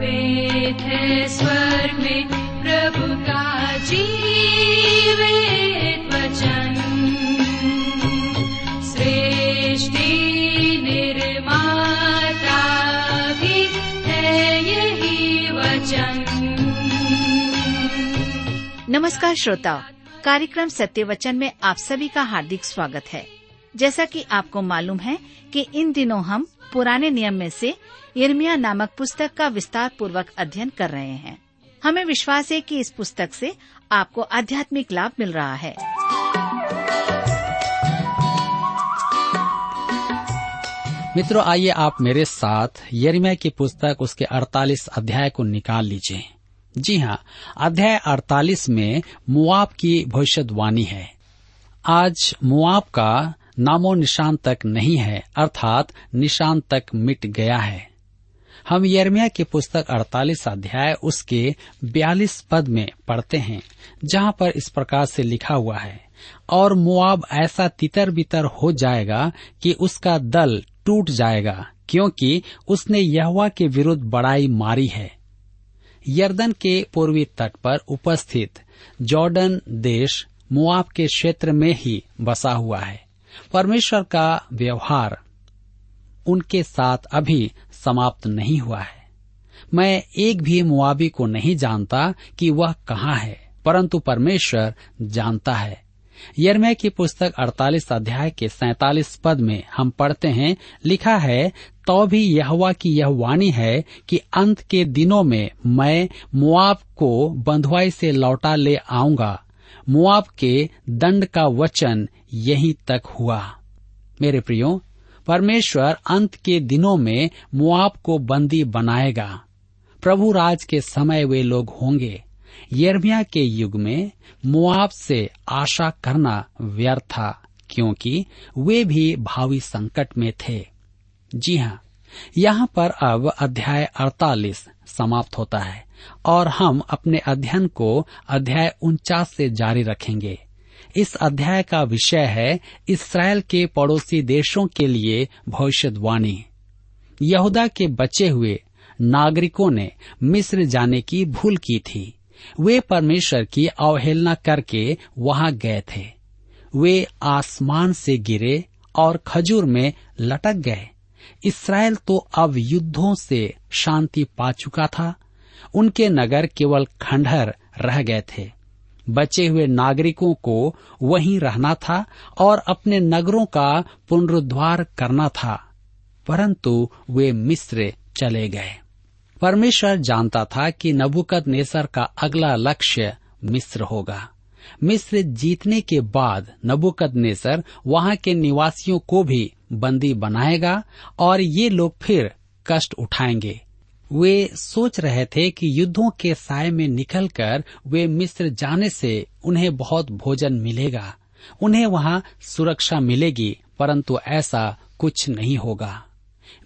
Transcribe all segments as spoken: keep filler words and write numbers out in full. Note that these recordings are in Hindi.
वेद है स्वर में प्रभु का जीवित वचन, सृष्टि निर्माता भी है यही वचन। नमस्कार श्रोताओं, कार्यक्रम सत्य वचन में आप सभी का हार्दिक स्वागत है। जैसा कि आपको मालूम है कि इन दिनों हम पुराने नियम में से यिर्मयाह नामक पुस्तक का विस्तार पूर्वक अध्ययन कर रहे हैं। हमें विश्वास है कि इस पुस्तक से आपको आध्यात्मिक लाभ मिल रहा है। मित्रों, आइए आप मेरे साथ यिर्मयाह की पुस्तक उसके अड़तालीस अध्याय को निकाल लीजिए। जी हाँ, अध्याय अड़तालीस में मोआब की भविष्यवाणी है। आज मोआब का नामो निशान तक नहीं है, अर्थात निशान तक मिट गया है। हम यिर्मयाह की पुस्तक अड़तालीस अध्याय उसके बयालीस पद में पढ़ते हैं, जहाँ पर इस प्रकार से लिखा हुआ है, और मोआब ऐसा तितर बितर हो जाएगा कि उसका दल टूट जाएगा, क्योंकि उसने यहोवा के विरुद्ध बड़ाई मारी है। यर्दन के पूर्वी तट पर उपस्थित जॉर्डन देश मोआब के क्षेत्र में ही बसा हुआ है। परमेश्वर का व्यवहार उनके साथ अभी समाप्त नहीं हुआ है। मैं एक भी मोआबी को नहीं जानता कि वह कहाँ है, परंतु परमेश्वर जानता है। यिर्मयाह की पुस्तक अड़तालीस अध्याय के सैतालीस पद में हम पढ़ते हैं, लिखा है, तो भी यहोवा की यह वाणी है कि अंत के दिनों में मैं मोआब को बंधुआई से लौटा ले आऊंगा। मोआब के दंड का वचन यहीं तक हुआ। मेरे प्रियो, परमेश्वर अंत के दिनों में मोआब को बंदी बनाएगा। प्रभु राज के समय वे लोग होंगे। यिर्मयाह के युग में मोआब से आशा करना व्यर्थ था, क्योंकि वे भी भावी संकट में थे। जी हाँ, यहाँ पर अब अध्याय अड़तालीस समाप्त होता है और हम अपने अध्ययन को अध्याय उनचास से जारी रखेंगे। इस अध्याय का विषय है इस्राएल के पड़ोसी देशों के लिए भविष्यवाणी। यहूदा के बचे हुए नागरिकों ने मिस्र जाने की भूल की थी। वे परमेश्वर की अवहेलना करके वहां गए थे। वे आसमान से गिरे और खजूर में लटक गए। इस्राएल तो अब युद्धों से शांति पा चुका था। उनके नगर केवल खंडहर रह गए थे। बचे हुए नागरिकों को वहीं रहना था और अपने नगरों का पुनरुद्धार करना था, परंतु वे मिस्र चले गए। परमेश्वर जानता था कि नबूकदनेस्सर का अगला लक्ष्य मिस्र होगा। मिस्र जीतने के बाद नबूकदनेस्सर वहां के निवासियों को भी बंदी बनाएगा और ये लोग फिर कष्ट उठाएंगे। वे सोच रहे थे कि युद्धों के साय में निकलकर वे मिस्र जाने से उन्हें बहुत भोजन मिलेगा, उन्हें वहां सुरक्षा मिलेगी, परंतु ऐसा कुछ नहीं होगा।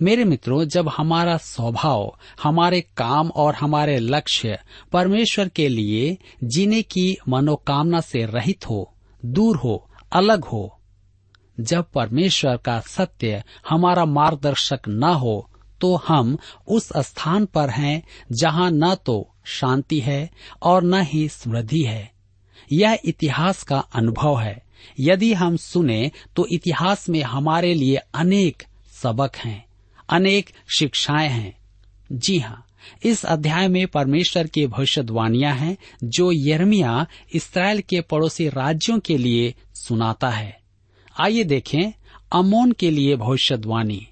मेरे मित्रों, जब हमारा स्वभाव, हमारे काम और हमारे लक्ष्य परमेश्वर के लिए जीने की मनोकामना से रहित हो, दूर हो, अलग हो, जब परमेश्वर का सत्य हमारा मार्गदर्शक न हो, तो हम उस स्थान पर हैं जहां न तो शांति है और न ही समृद्धि है। यह इतिहास का अनुभव है। यदि हम सुने तो इतिहास में हमारे लिए अनेक सबक हैं, अनेक शिक्षाएं हैं। जी हाँ, इस अध्याय में परमेश्वर की भविष्यवाणियां हैं जो यिर्मयाह इस्राएल के पड़ोसी राज्यों के लिए सुनाता है। आइए देखें अमोन के लिए भविष्यवाणी।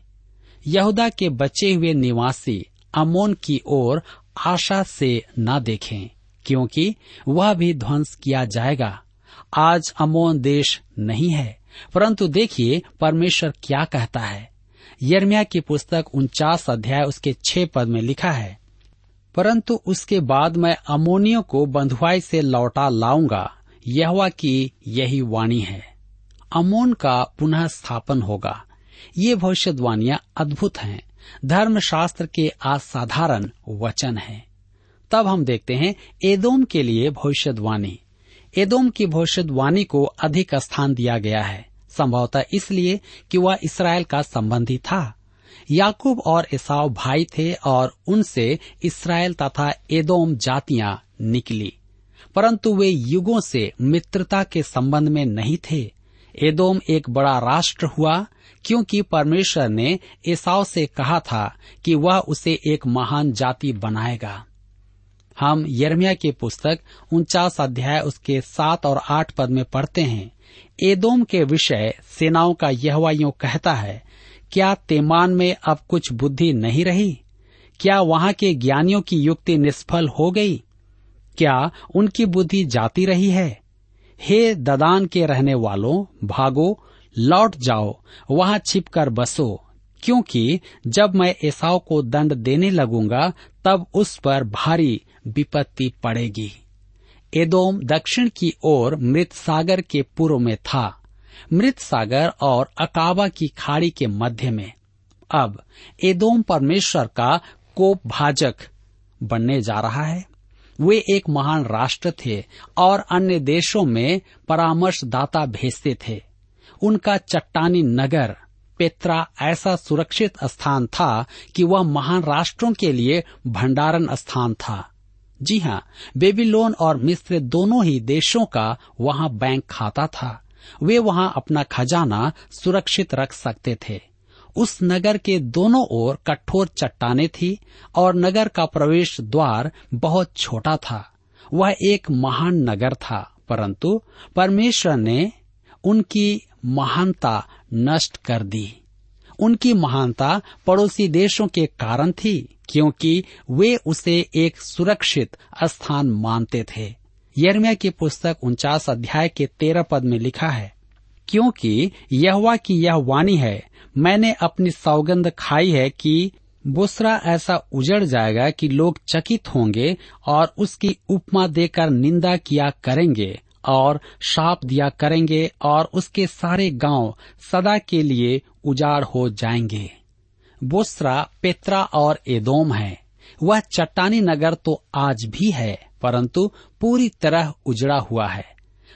यहूदा के बचे हुए निवासी अमोन की ओर आशा से न देखें, क्योंकि वह भी ध्वंस किया जाएगा। आज अमोन देश नहीं है, परंतु देखिए परमेश्वर क्या कहता है। यिर्मयाह की पुस्तक उनचास अध्याय उसके छह पद में लिखा है, परंतु उसके बाद मैं अमोनियों को बंधुआई से लौटा लाऊंगा, यहोवा की यही वाणी है। अमोन का पुनः स्थापन होगा। ये भविष्यवाणियां अद्भुत हैं, धर्मशास्त्र के असाधारण वचन हैं। तब हम देखते हैं एदोम के लिए भविष्यवाणी। एदोम की भविष्यवाणी को अधिक स्थान दिया गया है, संभवतः इसलिए कि वह इसराइल का संबंधी था। याकूब और एसाव भाई थे और उनसे इसराइल तथा एदोम जातियां निकली, परंतु वे युगों से मित्रता के संबंध में नहीं थे। एदोम एक बड़ा राष्ट्र हुआ क्योंकि परमेश्वर ने एसाव से कहा था कि वह उसे एक महान जाति बनाएगा। हम यिर्मयाह की पुस्तक उनचास अध्याय उसके सात और आठ पद में पढ़ते हैं, एदोम के विषय सेनाओं का यहोवा यूं कहता है, क्या तेमान में अब कुछ बुद्धि नहीं रही? क्या वहां के ज्ञानियों की युक्ति निष्फल हो गई? क्या उनकी बुद्धि जाती रही है? हे ददान के रहने वालों, भागो, लौट जाओ, वहां छिपकर बसो, क्योंकि जब मैं एसाव को दंड देने लगूंगा तब उस पर भारी विपत्ति पड़ेगी। एदोम दक्षिण की ओर मृत सागर के पूर्व में था, मृत सागर और अकाबा की खाड़ी के मध्य में। अब एदोम परमेश्वर का कोप भाजक बनने जा रहा है। वे एक महान राष्ट्र थे और अन्य देशों में परामर्शदाता भेजते थे। उनका चट्टानी नगर पेत्रा ऐसा सुरक्षित स्थान था कि वह महान राष्ट्रों के लिए भंडारण स्थान था। जी हाँ, बेबीलोन और मिस्र दोनों ही देशों का वहाँ बैंक खाता था। वे वहाँ अपना खजाना सुरक्षित रख सकते थे। उस नगर के दोनों ओर कठोर चट्टाने थी और नगर का प्रवेश द्वार बहुत छोटा था। वह एक महान नगर था, परंतु परमेश्वर ने उनकी महानता नष्ट कर दी। उनकी महानता पड़ोसी देशों के कारण थी, क्योंकि वे उसे एक सुरक्षित स्थान मानते थे। यिर्मयाह की पुस्तक उनचास अध्याय के तेरह पद में लिखा है, क्योंकि यहोवा की यह वाणी है, मैंने अपनी सौगंध खाई है कि बुसरा ऐसा उजड़ जाएगा कि लोग चकित होंगे और उसकी उपमा देकर निंदा किया करेंगे और शाप दिया करेंगे और उसके सारे गांव सदा के लिए उजाड़ हो जाएंगे। बोस्रा, पेत्रा और एदोम है। वह चट्टानी नगर तो आज भी है, परंतु पूरी तरह उजड़ा हुआ है।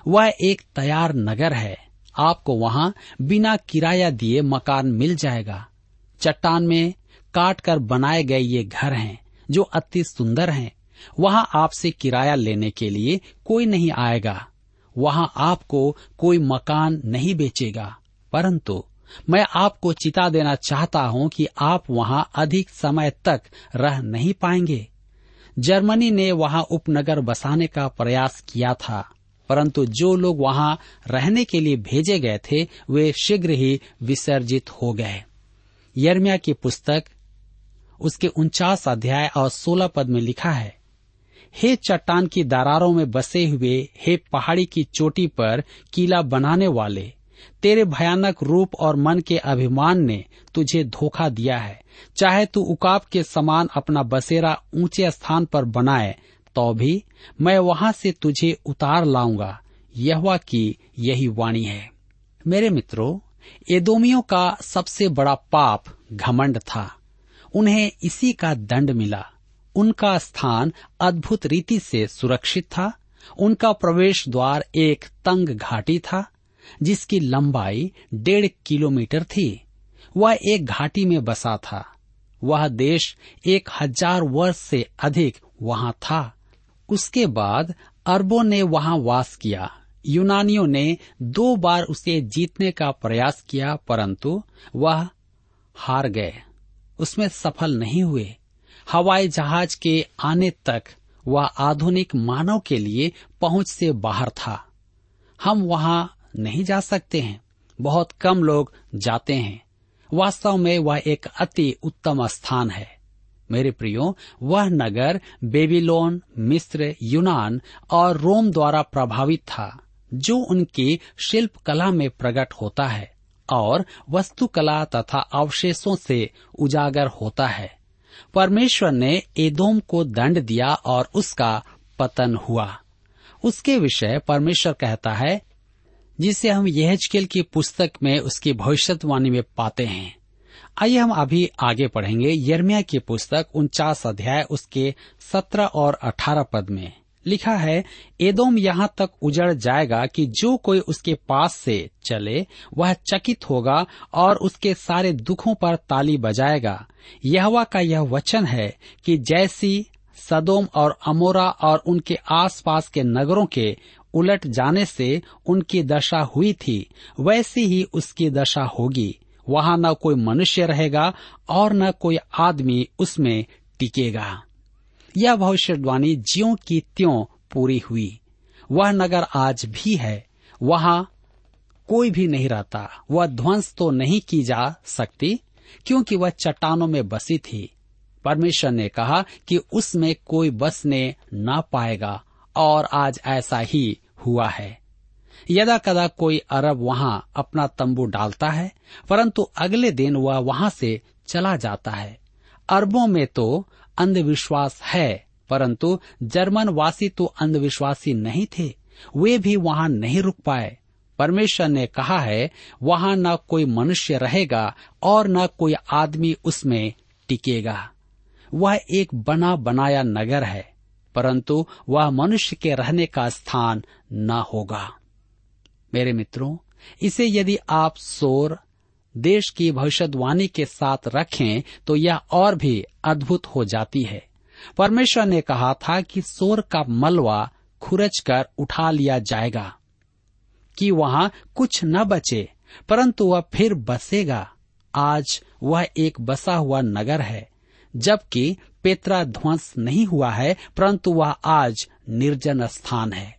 वह एक तैयार नगर है। आपको वहाँ बिना किराया दिए मकान मिल जाएगा। चट्टान में काट कर बनाए गए ये घर हैं, जो अति सुंदर हैं। वहाँ आपसे किराया लेने के लिए कोई नहीं आएगा। वहाँ आपको कोई मकान नहीं बेचेगा। परंतु मैं आपको चिता देना चाहता हूँ कि आप वहाँ अधिक समय तक रह नहीं पाएंगे। जर्मनी ने वहाँ उपनगर बसाने का प्रयास किया था, परंतु जो लोग वहाँ रहने के लिए भेजे गए थे वे शीघ्र ही विसर्जित हो गए। यिर्मयाह की पुस्तक उसके उनचास अध्याय और सोलह पद में लिखा है, हे चट्टान की दरारों में बसे हुए, हे पहाड़ी की चोटी पर किला बनाने वाले, तेरे भयानक रूप और मन के अभिमान ने तुझे धोखा दिया है। चाहे तू उकाब के समान अपना बसेरा ऊंचे स्थान पर बनाए, तो भी मैं वहां से तुझे उतार लाऊंगा। यहोवा की यही वाणी है। मेरे मित्रों, एदोमियों का सबसे बड़ा पाप घमंड था। उन्हें इसी का दंड मिला। उनका स्थान अद्भुत रीति से सुरक्षित था। उनका प्रवेश द्वार एक तंग घाटी था जिसकी लंबाई डेढ़ किलोमीटर थी। वह एक घाटी में बसा था। वह देश एक हजार वर्ष से अधिक वहां था। उसके बाद अरबों ने वहां वास किया। यूनानियों ने दो बार उसे जीतने का प्रयास किया, परंतु वह हार गए, उसमें सफल नहीं हुए। हवाई जहाज के आने तक वह आधुनिक मानव के लिए पहुंच से बाहर था। हम वहां नहीं जा सकते हैं। बहुत कम लोग जाते हैं। वास्तव में वह एक अति उत्तम स्थान है। मेरे प्रियो, वह नगर बेबीलोन, मिस्र, यूनान और रोम द्वारा प्रभावित था, जो उनकी शिल्प कला में प्रकट होता है और वस्तुकला तथा अवशेषों से उजागर होता है। परमेश्वर ने एदोम को दंड दिया और उसका पतन हुआ। उसके विषय परमेश्वर कहता है, जिसे हम यहेजकेल की पुस्तक में उसकी भविष्यवाणी में पाते हैं। आइए हम अभी आगे पढ़ेंगे। यिर्मयाह की पुस्तक उनचास अध्याय उसके सत्रह और अठारह पद में लिखा है, एदोम यहाँ तक उजड़ जाएगा कि जो कोई उसके पास से चले वह चकित होगा और उसके सारे दुखों पर ताली बजाएगा। यहोवा का यह वचन है कि जैसी सदोम और अमोरा और उनके आसपास के नगरों के उलट जाने से उनकी दशा हुई थी, वैसी ही उसकी दशा होगी। वहाँ न कोई मनुष्य रहेगा और न कोई आदमी उसमें टिकेगा। यह भविष्यवाणी ज्यों की त्यों पूरी हुई। वह नगर आज भी है, वहाँ कोई भी नहीं रहता। वह ध्वंस तो नहीं की जा सकती क्योंकि वह चट्टानों में बसी थी। परमेश्वर ने कहा कि उसमें कोई बसने ना पाएगा और आज ऐसा ही हुआ है। यदा कदा कोई अरब वहां अपना तंबू डालता है, परंतु अगले दिन वह वहां से चला जाता है। अरबों में तो अंधविश्वास है, परंतु जर्मन वासी तो अंधविश्वासी नहीं थे, वे भी वहां नहीं रुक पाए। परमेश्वर ने कहा है, वहां न कोई मनुष्य रहेगा और न कोई आदमी उसमें टिकेगा। वह एक बना बनाया नगर है, परंतु वह मनुष्य के रहने का स्थान न होगा। मेरे मित्रों, इसे यदि आप शोर देश की भविष्यवाणी के साथ रखें तो यह और भी अद्भुत हो जाती है। परमेश्वर ने कहा था कि सोर का मलबा खुरचकर उठा लिया जाएगा कि वहां कुछ न बचे, परंतु वह फिर बसेगा। आज वह एक बसा हुआ नगर है, जबकि पेत्रा ध्वंस नहीं हुआ है, परंतु वह आज निर्जन स्थान है।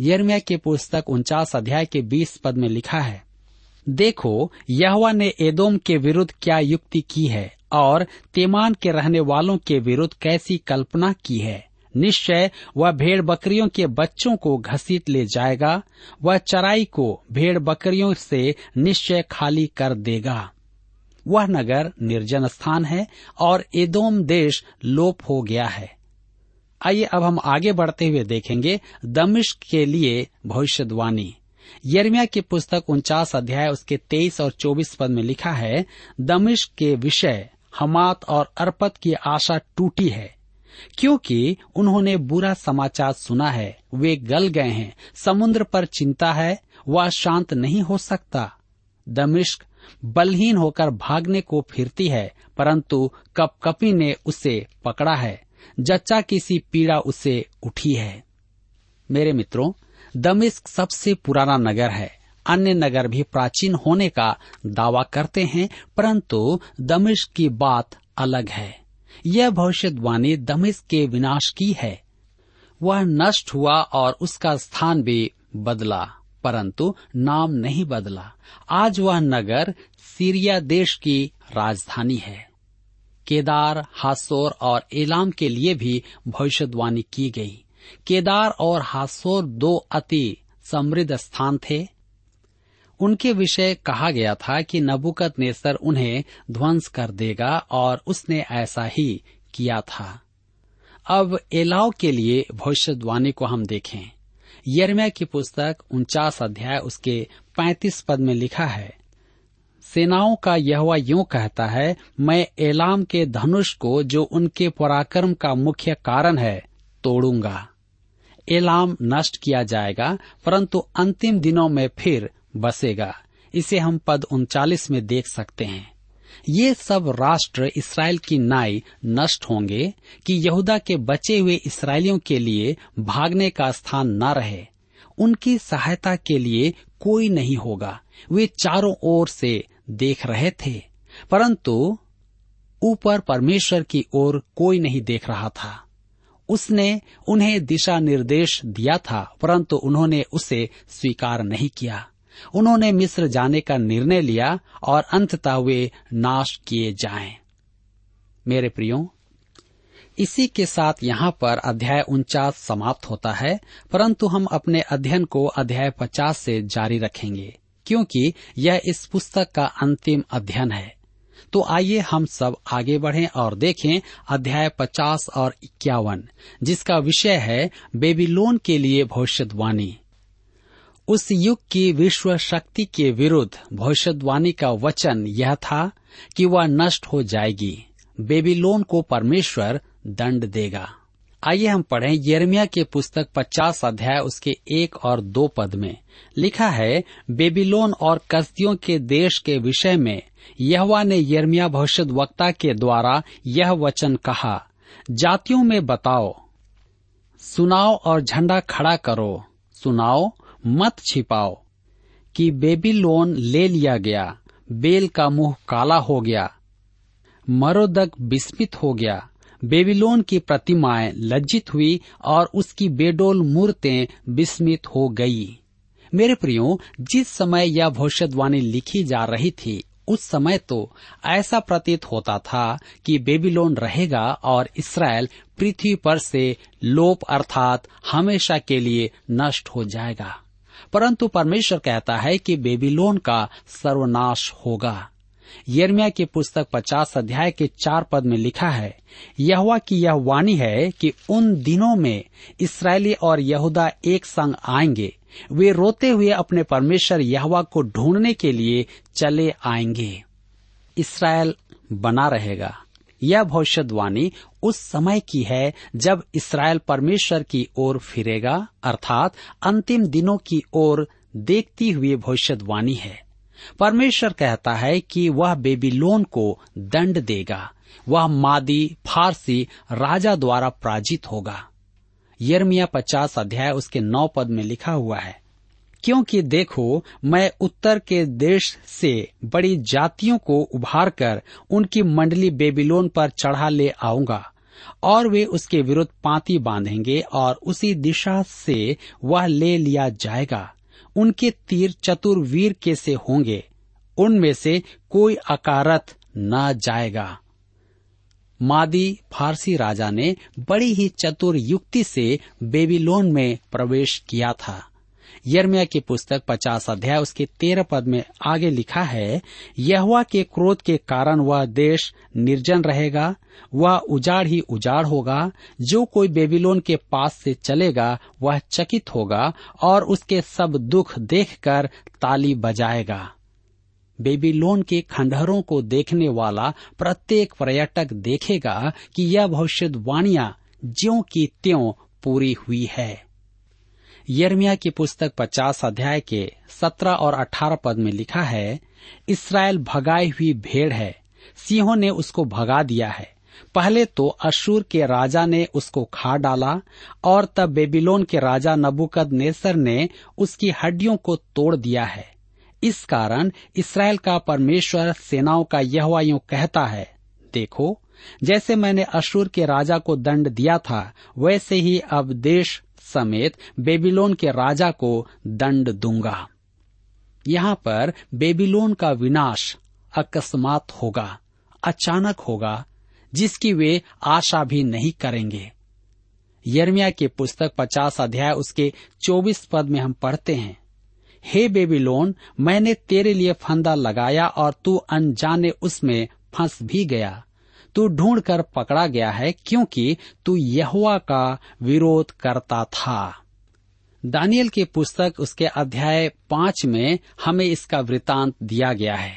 यिर्मयाह की पुस्तक उनचास अध्याय के बीस पद में लिखा है, देखो यहोवा ने एदोम के विरुद्ध क्या युक्ति की है और तेमान के रहने वालों के विरुद्ध कैसी कल्पना की है। निश्चय वह भेड़ बकरियों के बच्चों को घसीट ले जाएगा, वह चराई को भेड़ बकरियों से निश्चय खाली कर देगा। वह नगर निर्जन स्थान है और एदोम देश लोप हो गया है। आइए अब हम आगे बढ़ते हुए देखेंगे दमिश्क के लिए भविष्यवाणी। यिर्मयाह की पुस्तक उनचास अध्याय उसके तेईस और चौबीस पद में लिखा है, दमिश्क के विषय हमात और अर्पद की आशा टूटी है, क्योंकि उन्होंने बुरा समाचार सुना है। वे गल गए हैं, समुद्र पर चिंता है, वह शांत नहीं हो सकता। दमिश्क बलहीन होकर भागने को फिरती है, परंतु कपकपी ने उसे पकड़ा है, जच्चा किसी पीड़ा उसे उठी है। मेरे मित्रों, दमिश्क सबसे पुराना नगर है। अन्य नगर भी प्राचीन होने का दावा करते हैं, परंतु दमिश्क की बात अलग है। यह भविष्यवाणी दमिश्क के विनाश की है। वह नष्ट हुआ और उसका स्थान भी बदला, परंतु नाम नहीं बदला। आज वह नगर सीरिया देश की राजधानी है। केदार, हासोर और एलाम के लिए भी भविष्यवाणी की गई। केदार और हासोर दो अति समृद्ध स्थान थे। उनके विषय कहा गया था कि नबूकदनेस्सर उन्हें ध्वंस कर देगा और उसने ऐसा ही किया था। अब एलाव के लिए भविष्यवाणी को हम देखें। यिर्मयाह की पुस्तक उनचास अध्याय उसके पैंतीस पद में लिखा है, सेनाओं का यहोवा यूं कहता है, मैं एलाम के धनुष को जो उनके पराक्रम का मुख्य कारण है तोड़ूंगा। एलाम नष्ट किया जाएगा, परंतु अंतिम दिनों में फिर बसेगा। इसे हम पद उनचालीस में देख सकते हैं। ये सब राष्ट्र इसराइल की नाई नष्ट होंगे कि यहूदा के बचे हुए इसराइलियों के लिए भागने का स्थान न रहे। उनकी सहायता के लिए कोई नहीं होगा। वे चारों ओर से देख रहे थे, परंतु ऊपर परमेश्वर की ओर कोई नहीं देख रहा था। उसने उन्हें दिशा निर्देश दिया था, परंतु उन्होंने उसे स्वीकार नहीं किया। उन्होंने मिस्र जाने का निर्णय लिया और अंततः वे नाश किए जाएं। मेरे प्रियो, इसी के साथ यहाँ पर अध्याय उनचास समाप्त होता है, परंतु हम अपने अध्ययन को अध्याय पचास से जारी रखेंगे, क्योंकि यह इस पुस्तक का अंतिम अध्ययन है। तो आइए हम सब आगे बढ़ें और देखें अध्याय पचास और इक्यावन, जिसका विषय है बेबीलोन के लिए भविष्यवाणी। उस युग की विश्व शक्ति के विरुद्ध भविष्यवाणी का वचन यह था कि वह नष्ट हो जाएगी। बेबीलोन को परमेश्वर दंड देगा। आइए हम पढ़ें यिर्मयाह के पुस्तक पचास अध्याय उसके एक और दो पद में लिखा है, बेबीलोन और कसदियों के देश के विषय में यहोवा ने यिर्मयाह भविष्यद्वक्ता के द्वारा यह वचन कहा, जातियों में बताओ, सुनाओ और झंडा खड़ा करो, सुनाओ मत छिपाओ कि बेबीलोन ले लिया गया, बेल का मुंह काला हो गया, मरोदक विस्मित हो गया, बेबीलोन की प्रतिमाएं लज्जित हुई और उसकी बेडोल मूर्तें विस्मित हो गई। मेरे प्रियो, जिस समय यह भविष्यवाणी लिखी जा रही थी उस समय तो ऐसा प्रतीत होता था कि बेबीलोन रहेगा और इसराइल पृथ्वी पर से लोप अर्थात हमेशा के लिए नष्ट हो जाएगा, परंतु परमेश्वर कहता है कि बेबीलोन का सर्वनाश होगा। यिर्मयाह की पुस्तक पचास अध्याय के चार पद में लिखा है, यहोवा की यह वाणी है कि उन दिनों में इसराइली और यहूदा एक संग आएंगे, वे रोते हुए अपने परमेश्वर यहोवा को ढूंढने के लिए चले आएंगे। इसराइल बना रहेगा। यह भविष्यवाणी उस समय की है जब इसराइल परमेश्वर की ओर फिरेगा, अर्थात अंतिम दिनों की ओर देखती हुई भविष्यवाणी है। परमेश्वर कहता है कि वह बेबीलोन को दंड देगा, वह मादी फारसी राजा द्वारा पराजित होगा। यिर्मयाह पचास अध्याय उसके नौ पद में लिखा हुआ है, क्योंकि देखो मैं उत्तर के देश से बड़ी जातियों को उभार कर उनकी मंडली बेबीलोन पर चढ़ा ले आऊंगा और वे उसके विरुद्ध पांति बांधेंगे और उसी दिशा से वह ले लिया जाएगा। उनके तीर चतुर वीर के से होंगे, उनमें से कोई अकारथ न जाएगा। मादी फारसी राजा ने बड़ी ही चतुर युक्ति से बेबीलोन में प्रवेश किया था। यिर्मयाह की पुस्तक पचास अध्याय उसके तेरह पद में आगे लिखा है, यहोवा के क्रोध के कारण वह देश निर्जन रहेगा, वह उजाड़ ही उजाड़ होगा। जो कोई बेबीलोन के पास से चलेगा वह चकित होगा और उसके सब दुख देखकर ताली बजाएगा। बेबीलोन के खंडहरों को देखने वाला प्रत्येक पर्यटक देखेगा कि यह भविष्यवाणियां ज्यों की त्यों पूरी हुई है। यिर्मयाह की पुस्तक पचास अध्याय के सत्रह और अठारह पद में लिखा है, इसराइल भगाई हुई भेड़ है, सिंहों ने उसको भगा दिया है। पहले तो अशूर के राजा ने उसको खा डाला और तब बेबीलोन के राजा नबूकदनेस्सर ने उसकी हड्डियों को तोड़ दिया है। इस कारण इसराइल का परमेश्वर सेनाओं का यहोवा यूं कहता है, देखो जैसे मैंने अशूर के राजा को दंड दिया था वैसे ही अब देश समेत बेबीलोन के राजा को दंड दूंगा। यहाँ पर बेबीलोन का विनाश अकस्मात होगा, अचानक होगा, जिसकी वे आशा भी नहीं करेंगे। यिर्मयाह की पुस्तक पचास अध्याय उसके चौबीस पद में हम पढ़ते हैं, हे बेबीलोन, मैंने तेरे लिए फंदा लगाया और तू अनजाने उसमें फंस भी गया। तू ढूंढ कर पकड़ा गया है क्योंकि तू यहोवा का विरोध करता था। दानियल की पुस्तक उसके अध्याय पांच में हमें इसका वृतांत दिया गया है।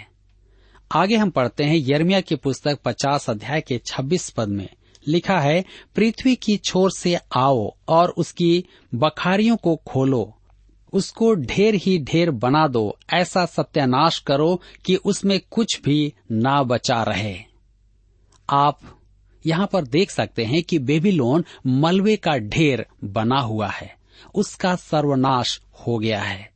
आगे हम पढ़ते हैं यिर्मयाह की पुस्तक पचास अध्याय के छब्बीस पद में लिखा है, पृथ्वी की छोर से आओ और उसकी बखारियों को खोलो, उसको ढेर ही ढेर बना दो, ऐसा सत्यानाश करो कि उसमें कुछ भी ना बचा रहे। आप यहाँ पर देख सकते हैं कि बेबीलोन मलबे का ढेर बना हुआ है, उसका सर्वनाश हो गया है।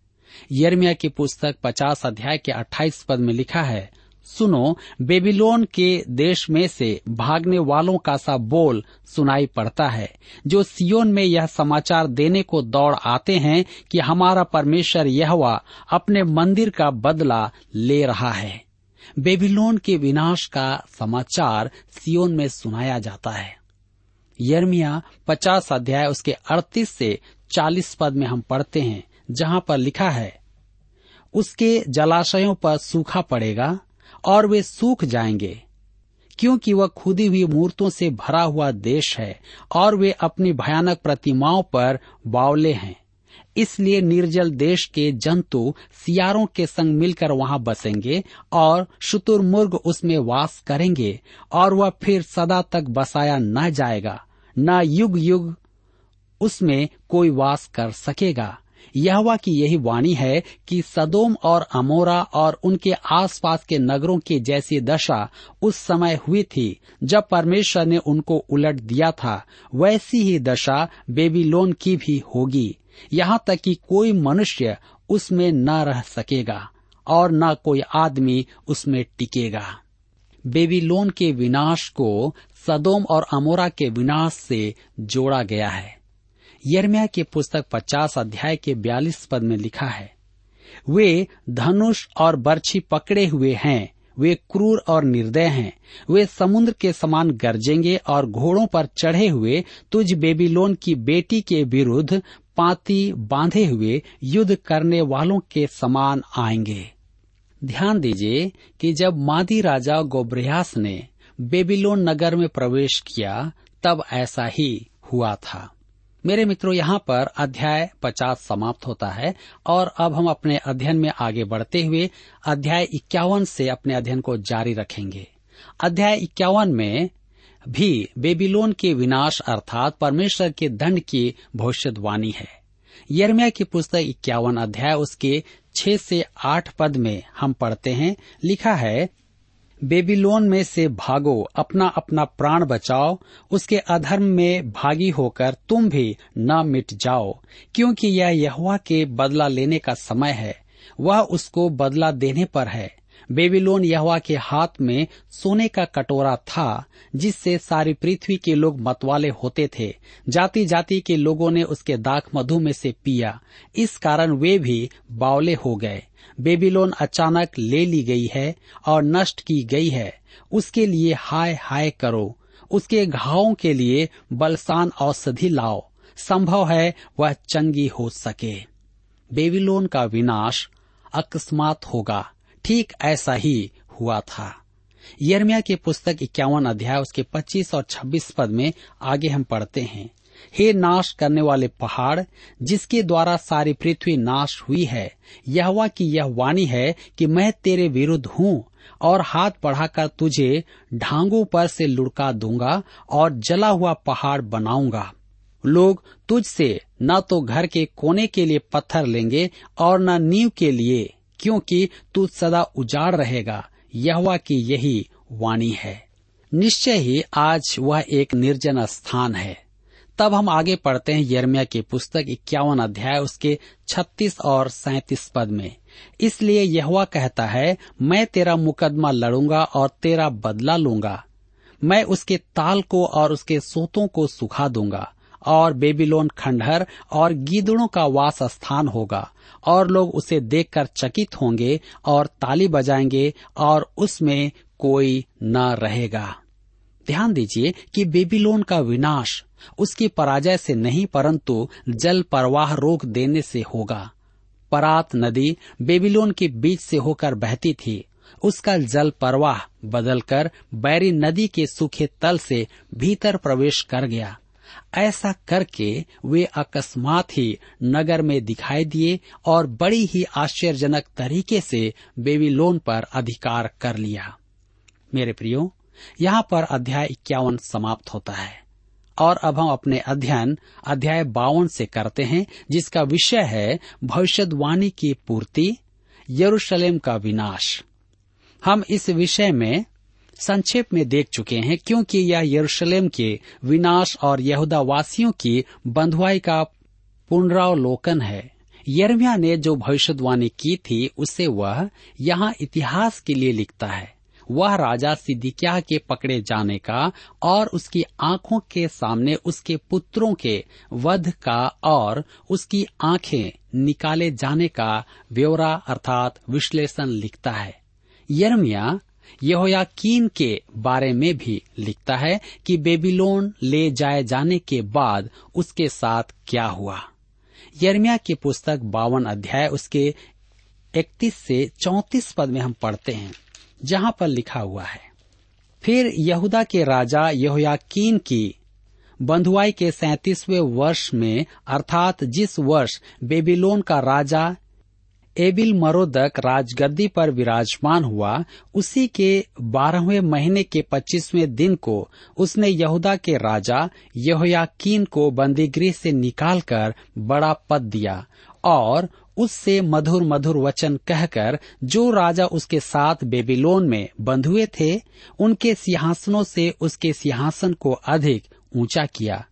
यिर्मयाह की पुस्तक पचास अध्याय के अट्ठाईस पद में लिखा है, सुनो बेबीलोन के देश में से भागने वालों का सा बोल सुनाई पड़ता है, जो सियोन में यह समाचार देने को दौड़ आते हैं कि हमारा परमेश्वर यहोवा अपने मंदिर का बदला ले रहा है। बेबीलोन के विनाश का समाचार सियोन में सुनाया जाता है। यिर्मयाह पचास अध्याय उसके अड़तीस से चालीस पद में हम पढ़ते हैं, जहाँ पर लिखा है, उसके जलाशयों पर सूखा पड़ेगा और वे सूख जाएंगे, क्योंकि वह खुदी हुई मूर्तों से भरा हुआ देश है और वे अपनी भयानक प्रतिमाओं पर बावले हैं। इसलिए निर्जल देश के जंतु सियारों के संग मिलकर वहां बसेंगे और शुतुरमुर्ग उसमें वास करेंगे और वह फिर सदा तक बसाया न जाएगा, ना युग युग उसमें कोई वास कर सकेगा। यहोवा की यही वाणी है कि सदोम और अमोरा और उनके आसपास के नगरों की जैसी दशा उस समय हुई थी जब परमेश्वर ने उनको उलट दिया था, वैसी ही दशा बेबीलोन की भी होगी, यहाँ तक कि कोई मनुष्य उसमें न रह सकेगा और न कोई आदमी उसमें टिकेगा। बेबीलोन के विनाश को सदोम और अमोरा के विनाश से जोड़ा गया है। यिर्मयाह की पुस्तक पचास अध्याय के बयालीस पद में लिखा है, वे धनुष और बर्छी पकड़े हुए हैं, वे क्रूर और निर्दय हैं, वे समुद्र के समान गरजेंगे और घोड़ों पर चढ़े हुए तुझ बेबीलोन की बेटी के विरुद्ध पाती बांधे हुए युद्ध करने वालों के समान आएंगे। ध्यान दीजिए कि जब मादी राजा गोब्रियास ने बेबीलोन नगर में प्रवेश किया तब ऐसा ही हुआ था। मेरे मित्रों, यहाँ पर अध्याय पचास समाप्त होता है और अब हम अपने अध्ययन में आगे बढ़ते हुए अध्याय इक्यावन से अपने अध्ययन को जारी रखेंगे। अध्याय इक्यावन में भी बेबीलोन के विनाश अर्थात परमेश्वर के दंड की भविष्यवाणी है। यिर्मयाह की पुस्तक इक्यावन अध्याय उसके छह से आठ पद में हम पढ़ते हैं, लिखा है, बेबीलोन में से भागो, अपना अपना प्राण बचाओ, उसके अधर्म में भागी होकर तुम भी न मिट जाओ, क्योंकि यह यहोवा के बदला लेने का समय है, वह उसको बदला देने पर है। बेबीलोन यहोवा के हाथ में सोने का कटोरा था, जिससे सारी पृथ्वी के लोग मतवाले होते थे, जाति जाति के लोगों ने उसके दाख मधु में से पिया, इस कारण वे भी बावले हो गए। बेबीलोन अचानक ले ली गई है और नष्ट की गई है, उसके लिए हाय हाय करो, उसके घावों के लिए बलसान औषधि लाओ, संभव है वह चंगी हो सके। बेबीलोन का विनाश अकस्मात होगा, ठीक ऐसा ही हुआ था। यिर्मयाह की पुस्तक इक्यावन अध्याय उसके पच्चीस और छब्बीस पद में आगे हम पढ़ते हैं, हे नाश करने वाले पहाड़, जिसके द्वारा सारी पृथ्वी नाश हुई है, यहोवा की यह वाणी है कि मैं तेरे विरुद्ध हूँ और हाथ बढ़ाकर तुझे ढांगों पर से लुढ़का दूंगा और जला हुआ पहाड़ बनाऊंगा। लोग तुझसे न तो घर के कोने के लिए पत्थर लेंगे और न नींव के लिए, क्योंकि तू सदा उजाड़ रहेगा। यहोवा की यही वाणी है। निश्चय ही आज वह एक निर्जन स्थान है। तब हम आगे पढ़ते हैं यिर्मयाह की पुस्तक इक्यावन अध्याय उसके छत्तीस और सैंतीस पद में, इसलिए यहोवा कहता है, मैं तेरा मुकदमा लड़ूंगा और तेरा बदला लूंगा, मैं उसके ताल को और उसके सोतों को सुखा दूंगा, और बेबीलोन खंडहर और गीदड़ों का वास स्थान होगा, और लोग उसे देखकर चकित होंगे और ताली बजाएंगे और उसमें कोई न रहेगा। ध्यान दीजिए कि बेबीलोन का विनाश उसकी पराजय से नहीं परंतु जल प्रवाह रोक देने से होगा। परात नदी बेबीलोन के बीच से होकर बहती थी, उसका जल प्रवाह बदलकर बैरी नदी के सूखे तल से भीतर प्रवेश कर गया। ऐसा करके वे अकस्मात ही नगर में दिखाई दिए और बड़ी ही आश्चर्यजनक तरीके से बेबीलोन पर अधिकार कर लिया। मेरे प्रियो, यहाँ पर अध्याय इक्यावन समाप्त होता है और अब हम अपने अध्ययन अध्याय बावन से करते हैं, जिसका विषय है भविष्यवाणी की पूर्ति, यरूशलेम का विनाश। हम इस विषय में संक्षेप में देख चुके हैं, क्योंकि यह यरूशलेम के विनाश और यहूदा वासियों की बंधुआई का पुनरावलोकन है। यिर्मयाह ने जो भविष्यवाणी की थी उसे वह यहाँ इतिहास के लिए लिखता है। वह राजा सिदकिय्याह के पकड़े जाने का और उसकी आंखों के सामने उसके पुत्रों के वध का और उसकी आंखें निकाले जाने का ब्यौरा अर्थात विश्लेषण लिखता है। यिर्मयाह यहोयाकीन के बारे में भी लिखता है कि बेबीलोन ले जाए जाने के बाद उसके साथ क्या हुआ। यिर्मयाह की पुस्तक बावन अध्याय उसके इकतीस से चौंतीस पद में हम पढ़ते हैं, जहाँ पर लिखा हुआ है, फिर यहूदा के राजा यहोयाकीन की बंधुआई के सैंतीसवें वर्ष में, अर्थात जिस वर्ष बेबीलोन का राजा एबिल मरोदक राजगद्दी पर विराजमान हुआ, उसी के बारहवें महीने के पच्चीसवें दिन को उसने यहूदा के राजा यहोयाकीन को बंदीगृह से निकालकर बड़ा पद दिया और उससे मधुर मधुर वचन कहकर जो राजा उसके साथ बेबीलोन में बंधुए थे उनके सिंहासनों से उसके सिंहासन को अधिक ऊंचा किया।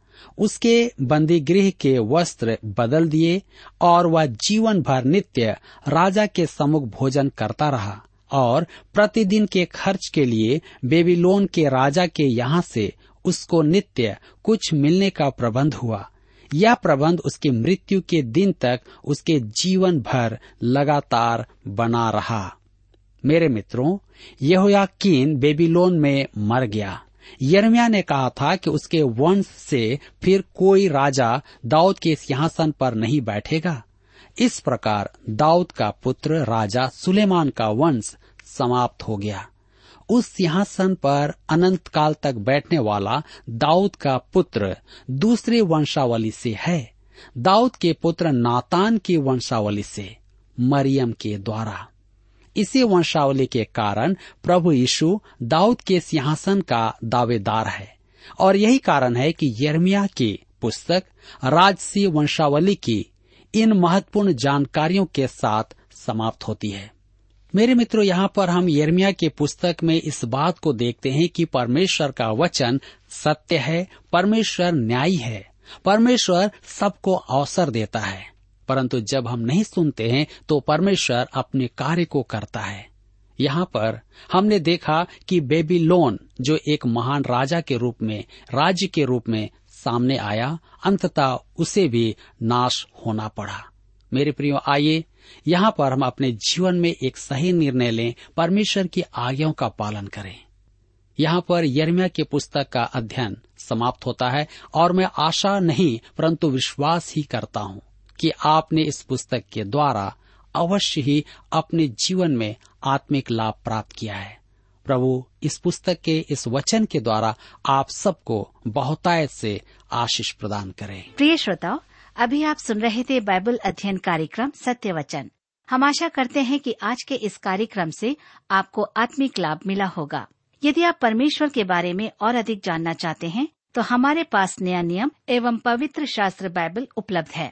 उसके बंदीगृह के वस्त्र बदल दिए और वह जीवन भर नित्य राजा के सम्मुख भोजन करता रहा और प्रतिदिन के खर्च के लिए बेबीलोन के राजा के यहाँ से उसको नित्य कुछ मिलने का प्रबंध हुआ। यह प्रबंध उसकी मृत्यु के दिन तक उसके जीवन भर लगातार बना रहा। मेरे मित्रों, यहोयाकीन बेबीलोन में मर गया। यिर्मयाह ने कहा था कि उसके वंश से फिर कोई राजा दाऊद के सिंहासन पर नहीं बैठेगा। इस प्रकार दाऊद का पुत्र राजा सुलेमान का वंश समाप्त हो गया। उस सिंहासन पर अनंत काल तक बैठने वाला दाऊद का पुत्र दूसरे वंशावली से है, दाऊद के पुत्र नातान की वंशावली से, मरियम के द्वारा। इसी वंशावली के कारण प्रभु यीशु दाऊद के सिंहासन का दावेदार है और यही कारण है कि यिर्मयाह की पुस्तक राजसी वंशावली की इन महत्वपूर्ण जानकारियों के साथ समाप्त होती है। मेरे मित्रों, यहाँ पर हम यिर्मयाह की पुस्तक में इस बात को देखते हैं कि परमेश्वर का वचन सत्य है, परमेश्वर न्यायी है, परमेश्वर सबको अवसर देता है, परंतु जब हम नहीं सुनते हैं तो परमेश्वर अपने कार्य को करता है। यहाँ पर हमने देखा कि बेबीलोन जो एक महान राजा के रूप में, राज्य के रूप में सामने आया, अंततः उसे भी नाश होना पड़ा। मेरे प्रियो, आइए यहाँ पर हम अपने जीवन में एक सही निर्णय लें, परमेश्वर की आज्ञाओं का पालन करें। यहाँ पर यिर्मयाह की पुस्तक का अध्ययन समाप्त होता है और मैं आशा नहीं परंतु विश्वास ही करता हूँ कि आपने इस पुस्तक के द्वारा अवश्य ही अपने जीवन में आत्मिक लाभ प्राप्त किया है। प्रभु इस पुस्तक के इस वचन के द्वारा आप सबको बहुतायत से आशीष प्रदान करें। प्रिय श्रोताओं, अभी आप सुन रहे थे बाइबल अध्ययन कार्यक्रम सत्य वचन। हम आशा करते हैं कि आज के इस कार्यक्रम से आपको आत्मिक लाभ मिला होगा। यदि आप परमेश्वर के बारे में और अधिक जानना चाहते हैं तो हमारे पास नया नियम एवं पवित्र शास्त्र बाइबल उपलब्ध है।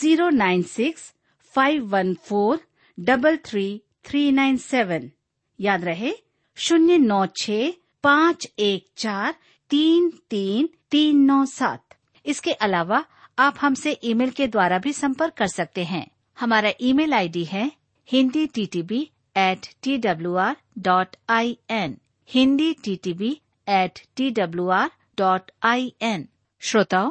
Zero nine six five one four double three three nine seven. याद रहे शून्य नौ छः पाँच एक चार तीन तीन तीन नौ सात। इसके अलावा आप हमसे ईमेल के द्वारा भी संपर्क कर सकते हैं। हमारा ईमेल आईडी है Hindi T T B at T W R dot I N, Hindi T T B at T W R dot I N. श्रोताओ,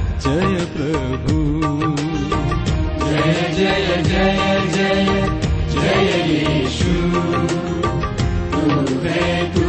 जय प्रभु, जय जय जय जय जय यीशु, तू है।